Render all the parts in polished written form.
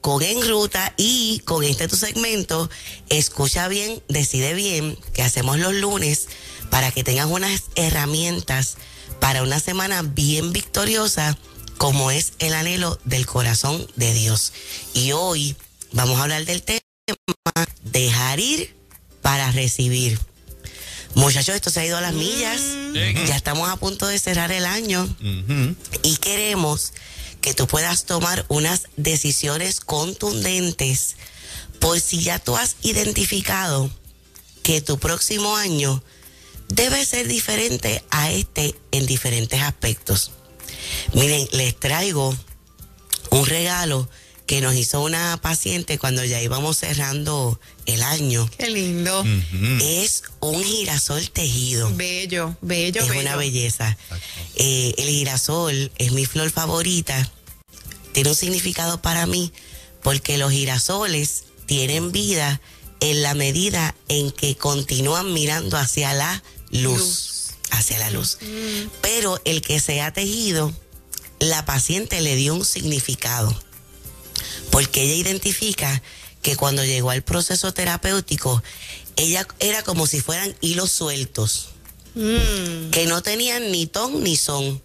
con En Ruta y con este tu segmento, Escucha Bien, Decide Bien, que hacemos los lunes, para que tengas unas herramientas para una semana bien victoriosa, como es el anhelo del corazón de Dios. Y hoy vamos a hablar del tema dejar ir para recibir. Muchachos, esto se ha ido a las millas. Ya estamos a punto de cerrar el año. Y queremos que tú puedas tomar unas decisiones contundentes, por si ya tú has identificado que tu próximo año debe ser diferente a este en diferentes aspectos. Miren, les traigo un regalo que nos hizo una paciente cuando ya íbamos cerrando el año. ¡Qué lindo! Es un girasol tejido. Bello, bello, bello. Es una belleza. El girasol es mi flor favorita. Tiene un significado para mí porque los girasoles tienen vida en la medida en que continúan mirando hacia la luz. Hacia la luz. Pero el que se ha tejido, la paciente le dio un significado, porque ella identifica que cuando llegó al proceso terapéutico, ella era como si fueran hilos sueltos, que no tenían ni ton ni son,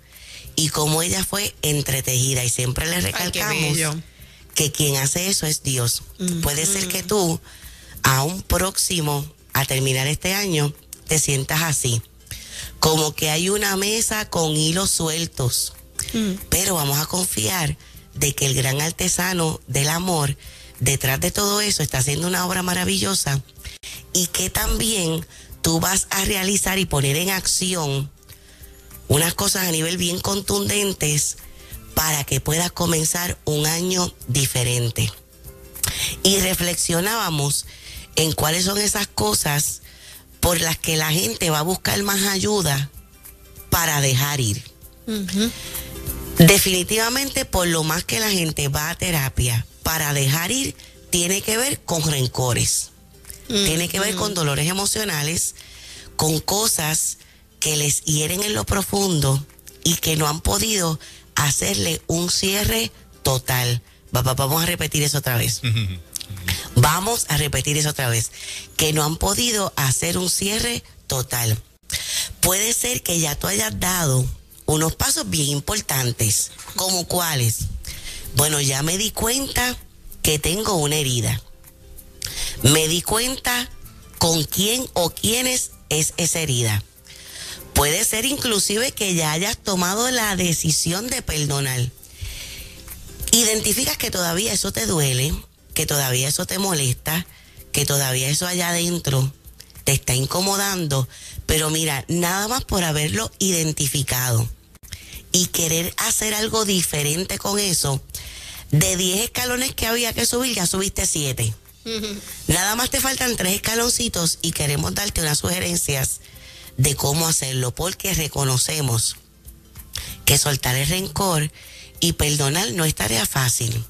y como ella fue entretejida. Y siempre le recalcamos que quien hace eso es Dios. Puede ser que tú, a un próximo, a terminar este año, te sientas así, como que hay una mesa con hilos sueltos, pero vamos a confiar de que el gran artesano del amor, detrás de todo eso, está haciendo una obra maravillosa, y que también tú vas a realizar y poner en acción unas cosas a nivel bien contundentes para que puedas comenzar un año diferente. Y reflexionábamos en cuáles son esas cosas por las que la gente va a buscar más ayuda para dejar ir. Definitivamente, por lo más que la gente va a terapia para dejar ir, tiene que ver con rencores, tiene que ver con dolores emocionales, con cosas que les hieren en lo profundo y que no han podido hacerle un cierre total. Vamos a repetir eso otra vez. Vamos a repetir eso otra vez, que no han podido hacer un cierre total. Puede ser que ya tú hayas dado unos pasos bien importantes. ¿Como cuáles? Bueno, ya me di cuenta que tengo una herida. Me di cuenta con quién o quiénes es esa herida. Puede ser inclusive que ya hayas tomado la decisión de perdonar. Identificas que todavía eso te duele, que todavía eso te molesta, que todavía eso allá adentro te está incomodando. Pero mira, nada más por haberlo identificado y querer hacer algo diferente con eso, de 10 escalones que había que subir, ya subiste 7. Nada más te faltan 3 escaloncitos y queremos darte unas sugerencias de cómo hacerlo, porque reconocemos que soltar el rencor y perdonar no es tarea fácil,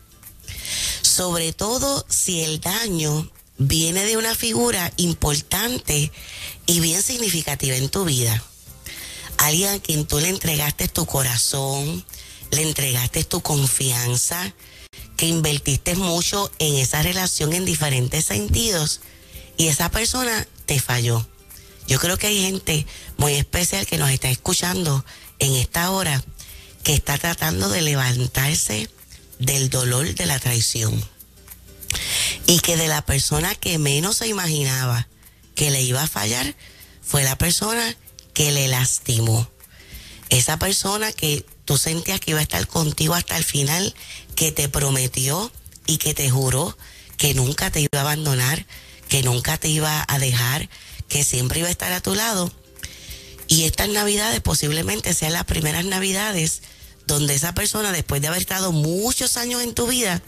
sobre todo si el daño viene de una figura importante y bien significativa en tu vida. Alguien a quien tú le entregaste tu corazón, le entregaste tu confianza, que invertiste mucho en esa relación en diferentes sentidos, y esa persona te falló. Yo creo que hay gente muy especial que nos está escuchando en esta hora que está tratando de levantarse del dolor de la traición, y que de la persona que menos se imaginaba que le iba a fallar fue la persona que le lastimó. Esa persona que tú sentías que iba a estar contigo hasta el final, que te prometió y que te juró que nunca te iba a abandonar, que nunca te iba a dejar, que siempre iba a estar a tu lado. Y estas Navidades posiblemente sean las primeras Navidades donde esa persona, después de haber estado muchos años en tu vida,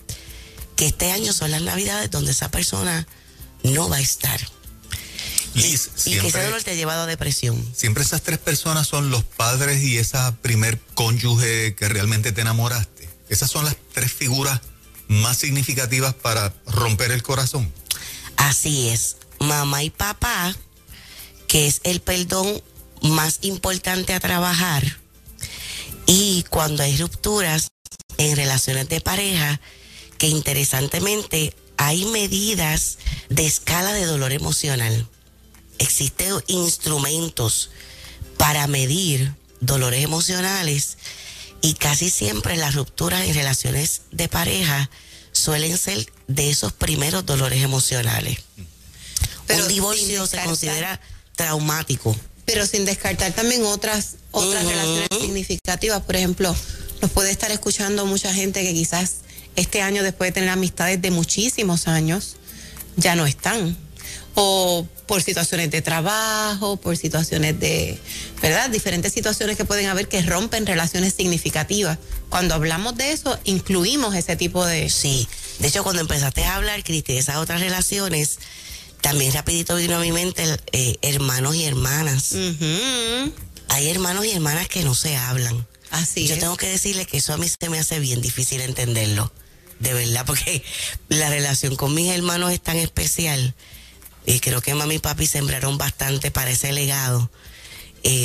que este año son las Navidades donde esa persona no va a estar. Liz, y que ese dolor te ha llevado a depresión. Siempre esas 3 personas son los padres y esa primer cónyuge que realmente te enamoraste. Esas son las 3 figuras más significativas para romper el corazón. Así es. Mamá y papá, que es el perdón más importante a trabajar. Y cuando hay rupturas en relaciones de pareja, que interesantemente hay medidas de escala de dolor emocional. Existen instrumentos para medir dolores emocionales y casi siempre las rupturas en relaciones de pareja suelen ser de esos primeros dolores emocionales. Pero un divorcio se considera traumático. Pero sin descartar también otras relaciones significativas. Por ejemplo, nos puede estar escuchando mucha gente que quizás este año, después de tener amistades de muchísimos años, ya no están. O por situaciones de trabajo, por situaciones de, ¿verdad? Diferentes situaciones que pueden haber que rompen relaciones significativas. Cuando hablamos de eso, incluimos ese tipo de... Sí, de hecho cuando empezaste a hablar, Cristi, de esas otras relaciones, también rapidito vino a mi mente hermanos y hermanas. Uh-huh. Hay hermanos y hermanas que no se hablan. Así Yo tengo que decirle que eso a mí se me hace bien difícil entenderlo, de verdad, porque la relación con mis hermanos es tan especial. Y creo que mami y papi sembraron bastante para ese legado,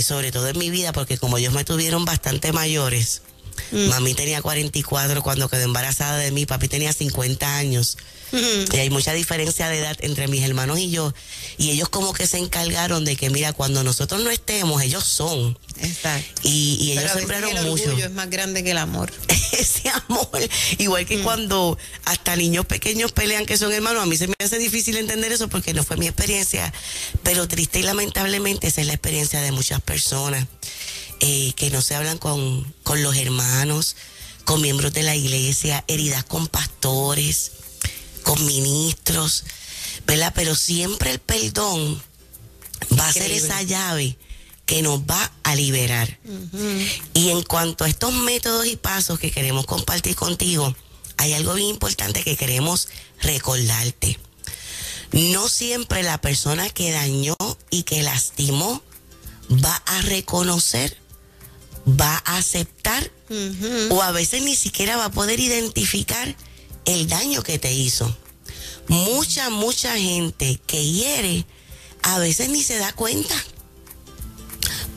sobre todo en mi vida, porque como ellos me tuvieron bastante mayores, mami tenía 44 cuando quedó embarazada de mí, papi tenía 50 años. Y hay mucha diferencia de edad entre mis hermanos y yo, y ellos como que se encargaron de que, mira, cuando nosotros no estemos, ellos son. Exacto. Y ellos sembraron mucho. El orgullo es más grande que el amor. Ese amor, igual que cuando hasta niños pequeños pelean que son hermanos, a mí se me hace difícil entender eso porque no fue mi experiencia, pero triste y lamentablemente esa es la experiencia de muchas personas que no se hablan con los hermanos, con miembros de la iglesia, heridas con pastores, con ministros, ¿verdad? Pero siempre el perdón va a ser esa llave que nos va a liberar. Uh-huh. Y en cuanto a estos métodos y pasos que queremos compartir contigo, hay algo bien importante que queremos recordarte. No siempre la persona que dañó y que lastimó va a reconocer, va a aceptar, uh-huh, o a veces ni siquiera va a poder identificar el daño que te hizo. Mucha gente que hiere a veces ni se da cuenta.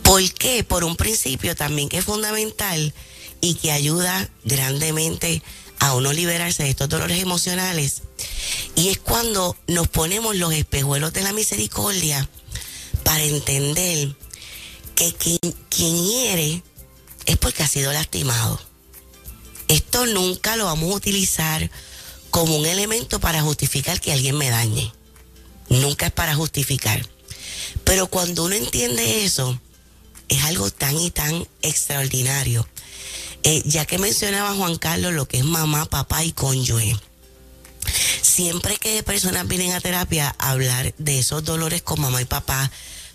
¿Por qué? Por un principio también que es fundamental y que ayuda grandemente a uno liberarse de estos dolores emocionales. Y es cuando nos ponemos los espejuelos de la misericordia para entender que quien hiere es porque ha sido lastimado. Esto nunca lo vamos a utilizar como un elemento para justificar que alguien me dañe. Nunca es para justificar. Pero cuando uno entiende eso, es algo tan y tan extraordinario. Ya que mencionaba Juan Carlos lo que es mamá, papá y cónyuge. Siempre que personas vienen a terapia a hablar de esos dolores con mamá y papá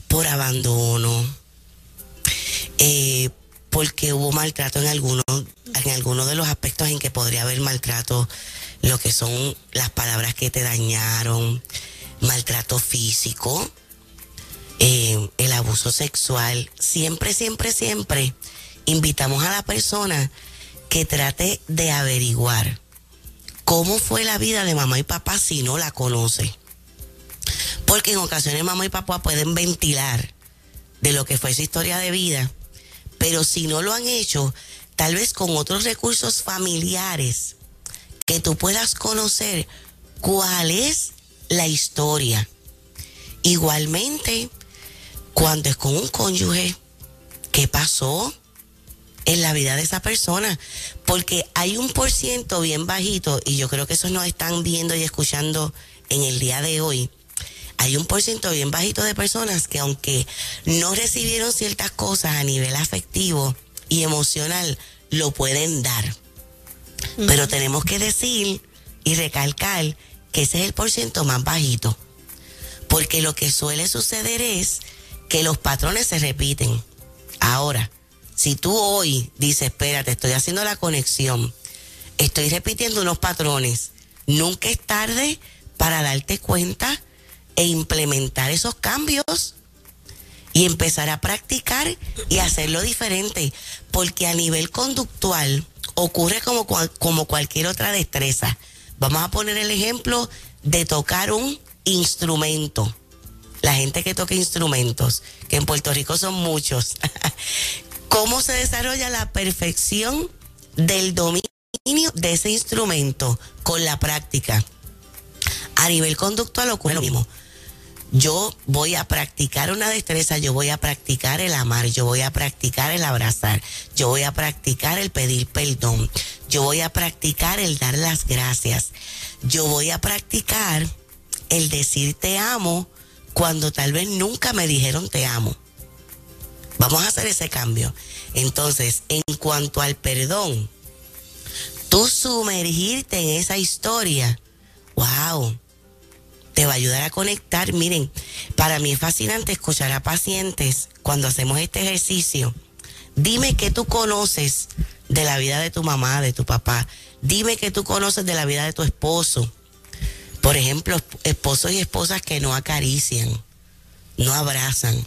por abandono, porque hubo maltrato en algunos de los aspectos en que podría haber maltrato, lo que son las palabras que te dañaron, maltrato físico, el abuso sexual. Siempre invitamos a la persona que trate de averiguar cómo fue la vida de mamá y papá si no la conoce. Porque en ocasiones mamá y papá pueden ventilar de lo que fue su historia de vida, pero si no lo han hecho, tal vez con otros recursos familiares, que tú puedas conocer cuál es la historia. Igualmente, cuando es con un cónyuge, ¿qué pasó en la vida de esa persona? Porque hay un % bien bajito, y yo creo que eso nos están viendo y escuchando en el día de hoy. Hay un % bien bajito de personas que, aunque no recibieron ciertas cosas a nivel afectivo y emocional, lo pueden dar. Uh-huh. Pero tenemos que decir y recalcar que ese es el % más bajito, porque lo que suele suceder es que los patrones se repiten. Ahora, si tú hoy dices, espérate, estoy haciendo la conexión, estoy repitiendo unos patrones, nunca es tarde para darte cuenta e implementar esos cambios y empezar a practicar y hacerlo diferente, porque a nivel conductual ocurre como cualquier otra destreza. Vamos a poner el ejemplo de tocar un instrumento. La gente que toca instrumentos, que en Puerto Rico son muchos. ¿Cómo se desarrolla la perfección del dominio dominio de ese instrumento con la práctica. A nivel conductual ocurre lo mismo. Yo voy a practicar una destreza, yo voy a practicar el amar, yo voy a practicar el abrazar, yo voy a practicar el pedir perdón, yo voy a practicar el dar las gracias, yo voy a practicar el decir te amo cuando tal vez nunca me dijeron te amo. Vamos a hacer ese cambio. Entonces, en cuanto al perdón, tú sumergirte en esa historia, wow, te va a ayudar a conectar. Miren, para mí es fascinante escuchar a pacientes cuando hacemos este ejercicio. Dime qué tú conoces de la vida de tu mamá, de tu papá. Dime qué tú conoces de la vida de tu esposo. Por ejemplo, esposos y esposas que no acarician, no abrazan.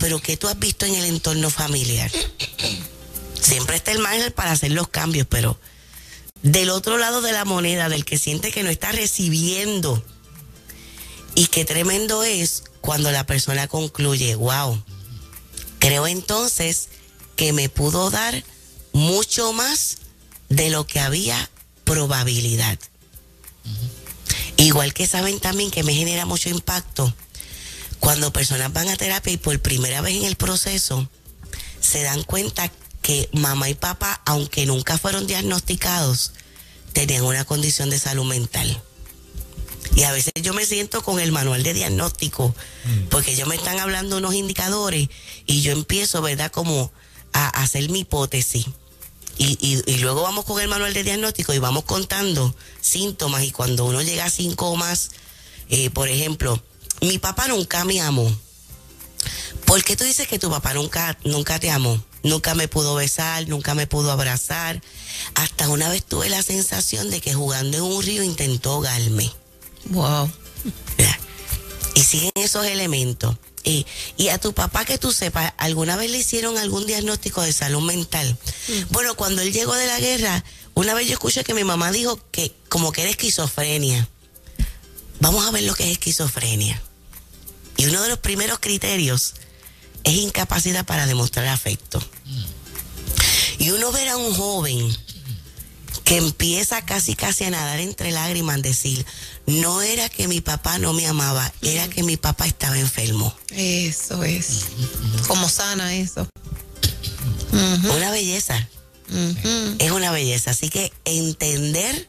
Pero qué tú has visto en el entorno familiar. Siempre está el manager para hacer los cambios, pero del otro lado de la moneda, del que siente que no está recibiendo. Y qué tremendo es cuando la persona concluye, wow, creo entonces que me pudo dar mucho más de lo que había probabilidad. Igual que saben también que me genera mucho impacto cuando personas van a terapia y por primera vez en el proceso se dan cuenta que mamá y papá, aunque nunca fueron diagnosticados, tenían una condición de salud mental. Y a veces yo me siento con el manual de diagnóstico, porque ellos me están hablando unos indicadores y yo empiezo, ¿verdad?, como a hacer mi hipótesis. Y luego vamos con el manual de diagnóstico y vamos contando síntomas. Y cuando uno llega a 5 o más, por ejemplo, mi papá nunca me amó. ¿Por qué tú dices que tu papá nunca te amó? Nunca me pudo besar, nunca me pudo abrazar. Hasta una vez tuve la sensación de que jugando en un río intentó ahogarme. Wow. Y siguen esos elementos. Y a tu papá, que tú sepas, ¿alguna vez le hicieron algún diagnóstico de salud mental? Bueno, cuando él llegó de la guerra, una vez yo escuché que mi mamá dijo que como que era esquizofrenia. Vamos a ver lo que es esquizofrenia. Y uno de los primeros criterios es incapacidad para demostrar afecto. Y uno ver a un joven que empieza casi a nadar entre lágrimas, decir, no era que mi papá no me amaba, era que mi papá estaba enfermo. Eso es. Como sana eso. Una belleza. Es una belleza. Así que entender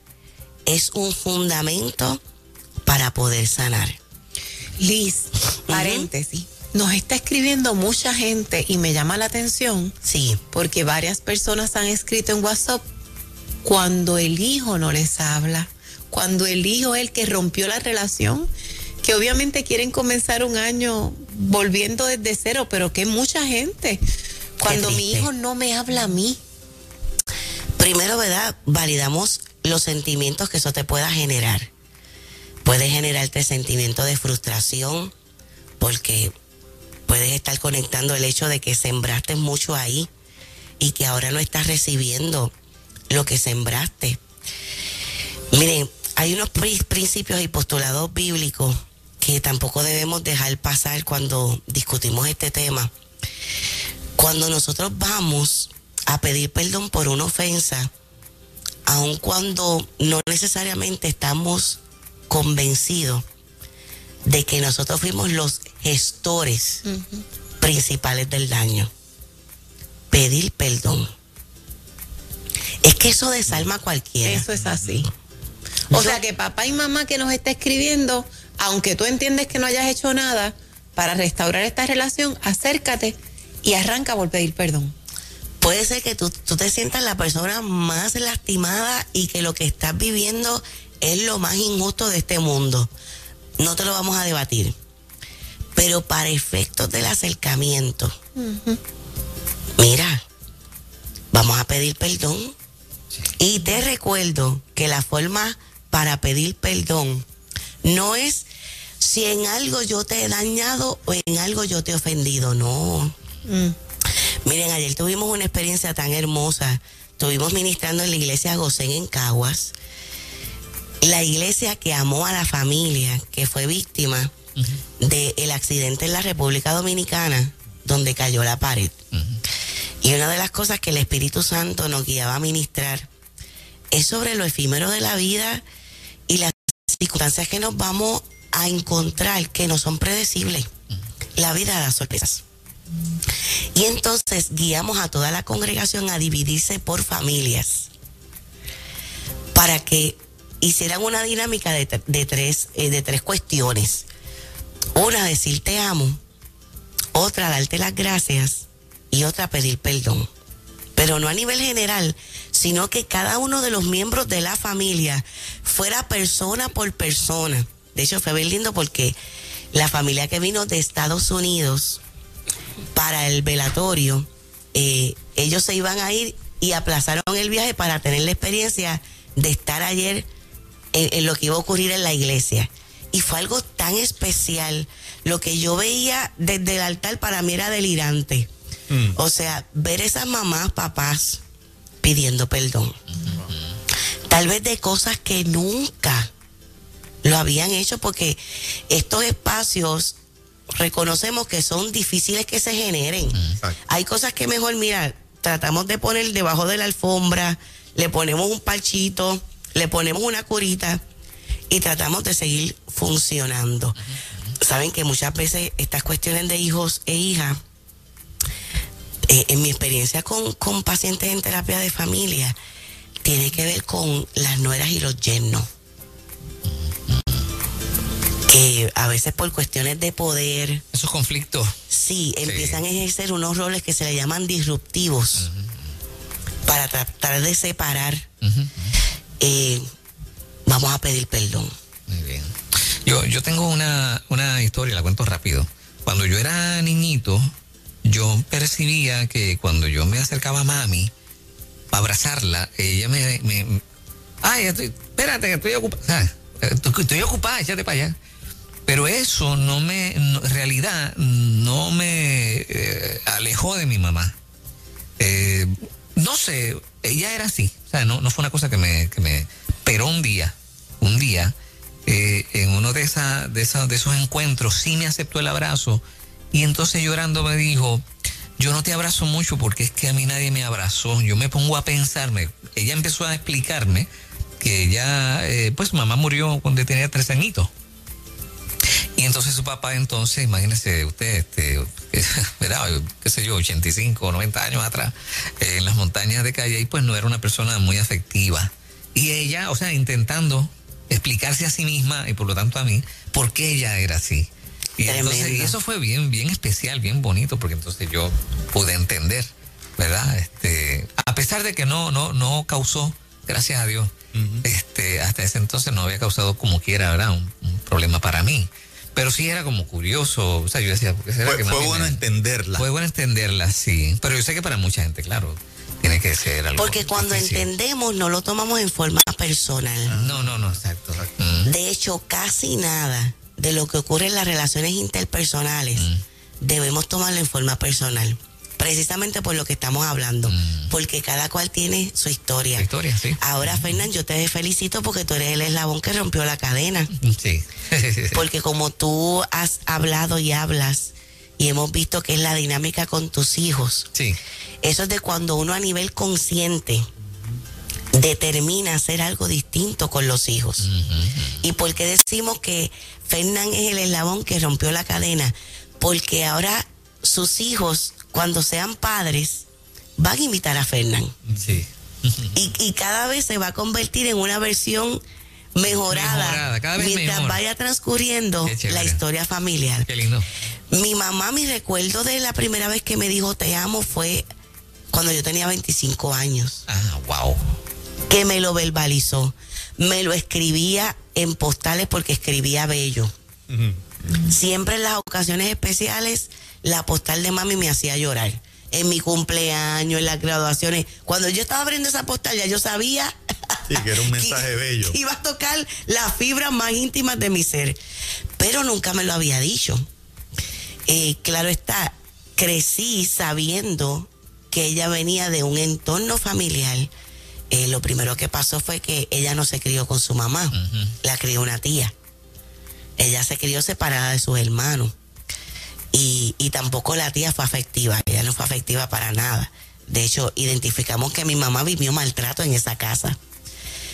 es un fundamento para poder sanar. Liz, paréntesis. Nos está escribiendo mucha gente y me llama la atención. Sí. Porque varias personas han escrito en WhatsApp cuando el hijo no les habla, cuando el hijo es el que rompió la relación, que obviamente quieren comenzar un año volviendo desde cero, pero que mucha gente, cuando mi hijo no me habla a mí. Primero, ¿verdad?, validamos los sentimientos que eso te pueda generar. Puede generarte sentimiento de frustración, porque puedes estar conectando el hecho de que sembraste mucho ahí y que ahora no estás recibiendo lo que sembraste. Miren, hay unos principios y postulados bíblicos que tampoco debemos dejar pasar cuando discutimos este tema. Cuando nosotros vamos a pedir perdón por una ofensa, aun cuando no necesariamente estamos convencidos de que nosotros fuimos los gestores principales del daño, pedir perdón. Es que eso desarma a cualquiera. Eso es así. O sea que papá y mamá que nos está escribiendo, aunque tú entiendes que no hayas hecho nada para restaurar esta relación, acércate y arranca por pedir perdón. Puede ser que tú te sientas la persona más lastimada y que lo que estás viviendo es lo más injusto de este mundo. No te lo vamos a debatir. Pero para efectos del acercamiento, mira, vamos a pedir perdón. Y te recuerdo que la forma para pedir perdón no es si en algo yo te he dañado o en algo yo te he ofendido, no. Miren, ayer tuvimos una experiencia tan hermosa. Estuvimos ministrando en la iglesia Gosén en Caguas. La iglesia que amó a la familia que fue víctima del accidente en la República Dominicana, donde cayó la pared. Y una de las cosas que el Espíritu Santo nos guiaba a ministrar es sobre lo efímero de la vida y las circunstancias que nos vamos a encontrar que no son predecibles. La vida da sorpresas. Y entonces guiamos a toda la congregación a dividirse por familias para que hicieran una dinámica de tres cuestiones. Una, decir te amo. Otra, darte las gracias. Y otra, pedir perdón. Pero no a nivel general, sino que cada uno de los miembros de la familia fuera persona por persona. De hecho, fue bien lindo porque la familia que vino de Estados Unidos para el velatorio, ellos se iban a ir y aplazaron el viaje para tener la experiencia de estar ayer en lo que iba a ocurrir en la iglesia. Y fue algo tan especial. Lo que yo veía desde el altar para mí era delirante. Mm. O sea, ver esas mamás, papás pidiendo perdón. Tal vez de cosas que nunca lo habían hecho, porque estos espacios reconocemos que son difíciles que se generen. Exacto. Hay cosas que mejor, mira, tratamos de poner debajo de la alfombra, le ponemos un parchito, le ponemos una curita y tratamos de seguir funcionando. Saben que muchas veces estas cuestiones de hijos e hijas, en mi experiencia con pacientes en terapia de familia, tiene que ver con las nueras y los yernos. A veces por cuestiones de poder. Esos conflictos. Sí, empiezan a ejercer unos roles que se le llaman disruptivos para tratar de separar. Vamos a pedir perdón. Muy bien. Yo tengo una historia, la cuento rápido. Cuando yo era niñito, yo percibía que cuando yo me acercaba a mami para abrazarla, ella me ay, espérate, que estoy ocupada. Estoy ocupada, échate para allá. Pero eso en realidad no me alejó de mi mamá. No sé, ella era así. O sea, no fue una cosa que me... Pero un día, en uno de esos encuentros, sí me aceptó el abrazo. Y entonces llorando me dijo, yo no te abrazo mucho porque es que a mí nadie me abrazó. Yo me pongo a pensarme. Ella empezó a explicarme que ella, pues mamá murió cuando tenía 3 añitos. Y entonces su papá, entonces, imagínese usted, qué sé yo, 85, 90 años atrás, en las montañas de Calle, y pues no era una persona muy afectiva. Y ella, o sea, intentando explicarse a sí misma, y por lo tanto a mí, por qué ella era así. Y tremendo. Entonces, y eso fue bien, bien especial, bien bonito, porque entonces yo pude entender, ¿verdad? A pesar de que no causó, gracias a Dios, hasta ese entonces no había causado como quiera, ¿verdad? Un problema para mí. Pero sí era como curioso, o sea, yo decía... Fue bueno entenderla. Fue bueno entenderla, sí. Pero yo sé que para mucha gente, claro, tiene que ser algo... Porque cuando entendemos, no lo tomamos en forma personal. No, exacto. De hecho, casi nada de lo que ocurre en las relaciones interpersonales debemos tomarlo en forma personal. Precisamente por lo que estamos hablando. Porque cada cual tiene su historia. La historia, sí. Ahora, Fernán, yo te felicito porque tú eres el eslabón que rompió la cadena. Sí. Porque como tú has hablado y hablas, y hemos visto que es la dinámica con tus hijos. Sí. Eso es de cuando uno a nivel consciente determina hacer algo distinto con los hijos. ¿Y por qué decimos que Fernán es el eslabón que rompió la cadena? Porque ahora sus hijos, cuando sean padres, van a imitar a Fernán. Sí. Y cada vez se va a convertir en una versión mejorada cada vez mientras vaya transcurriendo la historia familiar. Qué lindo. Mi mamá, mi recuerdo de la primera vez que me dijo te amo fue cuando yo tenía 25 años. Ah, wow. Que me lo verbalizó. Me lo escribía en postales porque escribía bello. Siempre en las ocasiones especiales, la postal de mami me hacía llorar. En mi cumpleaños, en las graduaciones. Cuando yo estaba abriendo esa postal, ya yo sabía que era un mensaje bello. Iba a tocar las fibras más íntimas de mi ser. Pero nunca me lo había dicho. Claro está, crecí sabiendo que ella venía de un entorno familiar. Lo primero que pasó fue que ella no se crió con su mamá. La crió una tía. Ella se crió separada de sus hermanos. Y tampoco la tía fue afectiva, ella no fue afectiva para nada. De hecho, identificamos que mi mamá vivió maltrato en esa casa.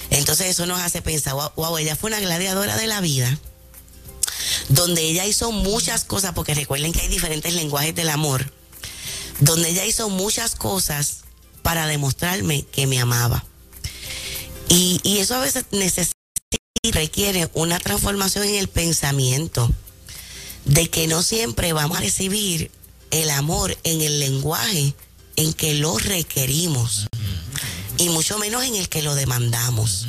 Entonces eso nos hace pensar, wow, ella fue una gladiadora de la vida, donde ella hizo muchas cosas, porque recuerden que hay diferentes lenguajes del amor, donde ella hizo muchas cosas para demostrarme que me amaba. Y eso a veces requiere una transformación en el pensamiento, de que no siempre vamos a recibir el amor en el lenguaje en que lo requerimos, y mucho menos en el que lo demandamos.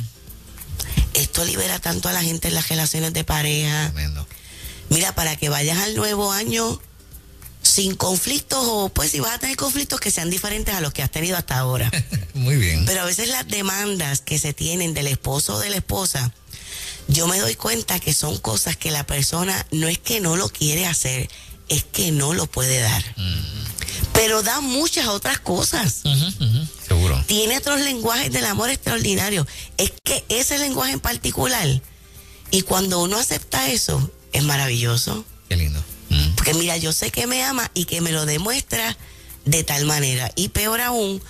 Esto libera tanto a la gente en las relaciones de pareja. Tremendo. Mira, para que vayas al nuevo año sin conflictos, o pues si vas a tener conflictos, que sean diferentes a los que has tenido hasta ahora. Muy bien. Pero a veces las demandas que se tienen del esposo o de la esposa, yo me doy cuenta que son cosas que la persona no es que no lo quiere hacer, es que no lo puede dar. Pero da muchas otras cosas. Seguro. Tiene otros lenguajes del amor extraordinarios. Es que ese lenguaje en particular, y cuando uno acepta eso, es maravilloso. Qué lindo. Porque mira, yo sé que me ama y que me lo demuestra de tal manera. Y peor aún,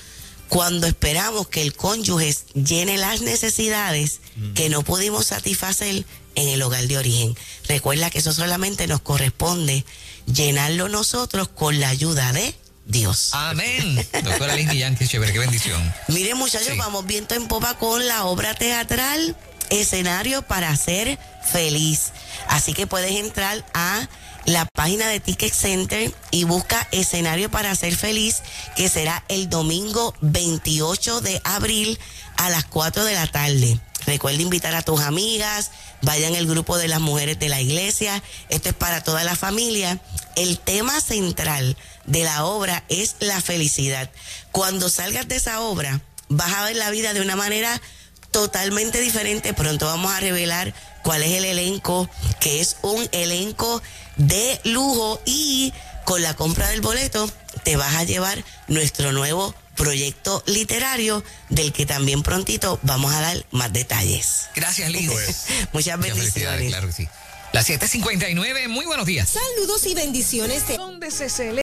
cuando esperamos que el cónyuge llene las necesidades que no pudimos satisfacer en el hogar de origen. Recuerda que eso solamente nos corresponde llenarlo nosotros con la ayuda de Dios. Amén. Doctora Lindy Yang, qué chévere, qué bendición. Miren, muchachos, vamos viento en popa con la obra teatral Escenario para Ser Feliz. Así que puedes entrar a la página de Ticket Center y busca Escenario para Ser Feliz, que será el domingo 28 de abril a las 4 de la tarde. Recuerda invitar a tus amigas, vayan el grupo de las mujeres de la iglesia. Esto es para toda la familia. El tema central de la obra es la felicidad. Cuando salgas de esa obra, vas a ver la vida de una manera totalmente diferente. Pronto vamos a revelar cuál es el elenco, que es un elenco de lujo, y con la compra del boleto te vas a llevar nuestro nuevo proyecto literario, del que también prontito vamos a dar más detalles. Gracias, Liz. Muchas bendiciones. Claro que sí. Las 7:59, muy buenos días. Saludos y bendiciones. ¿Dónde se celebra?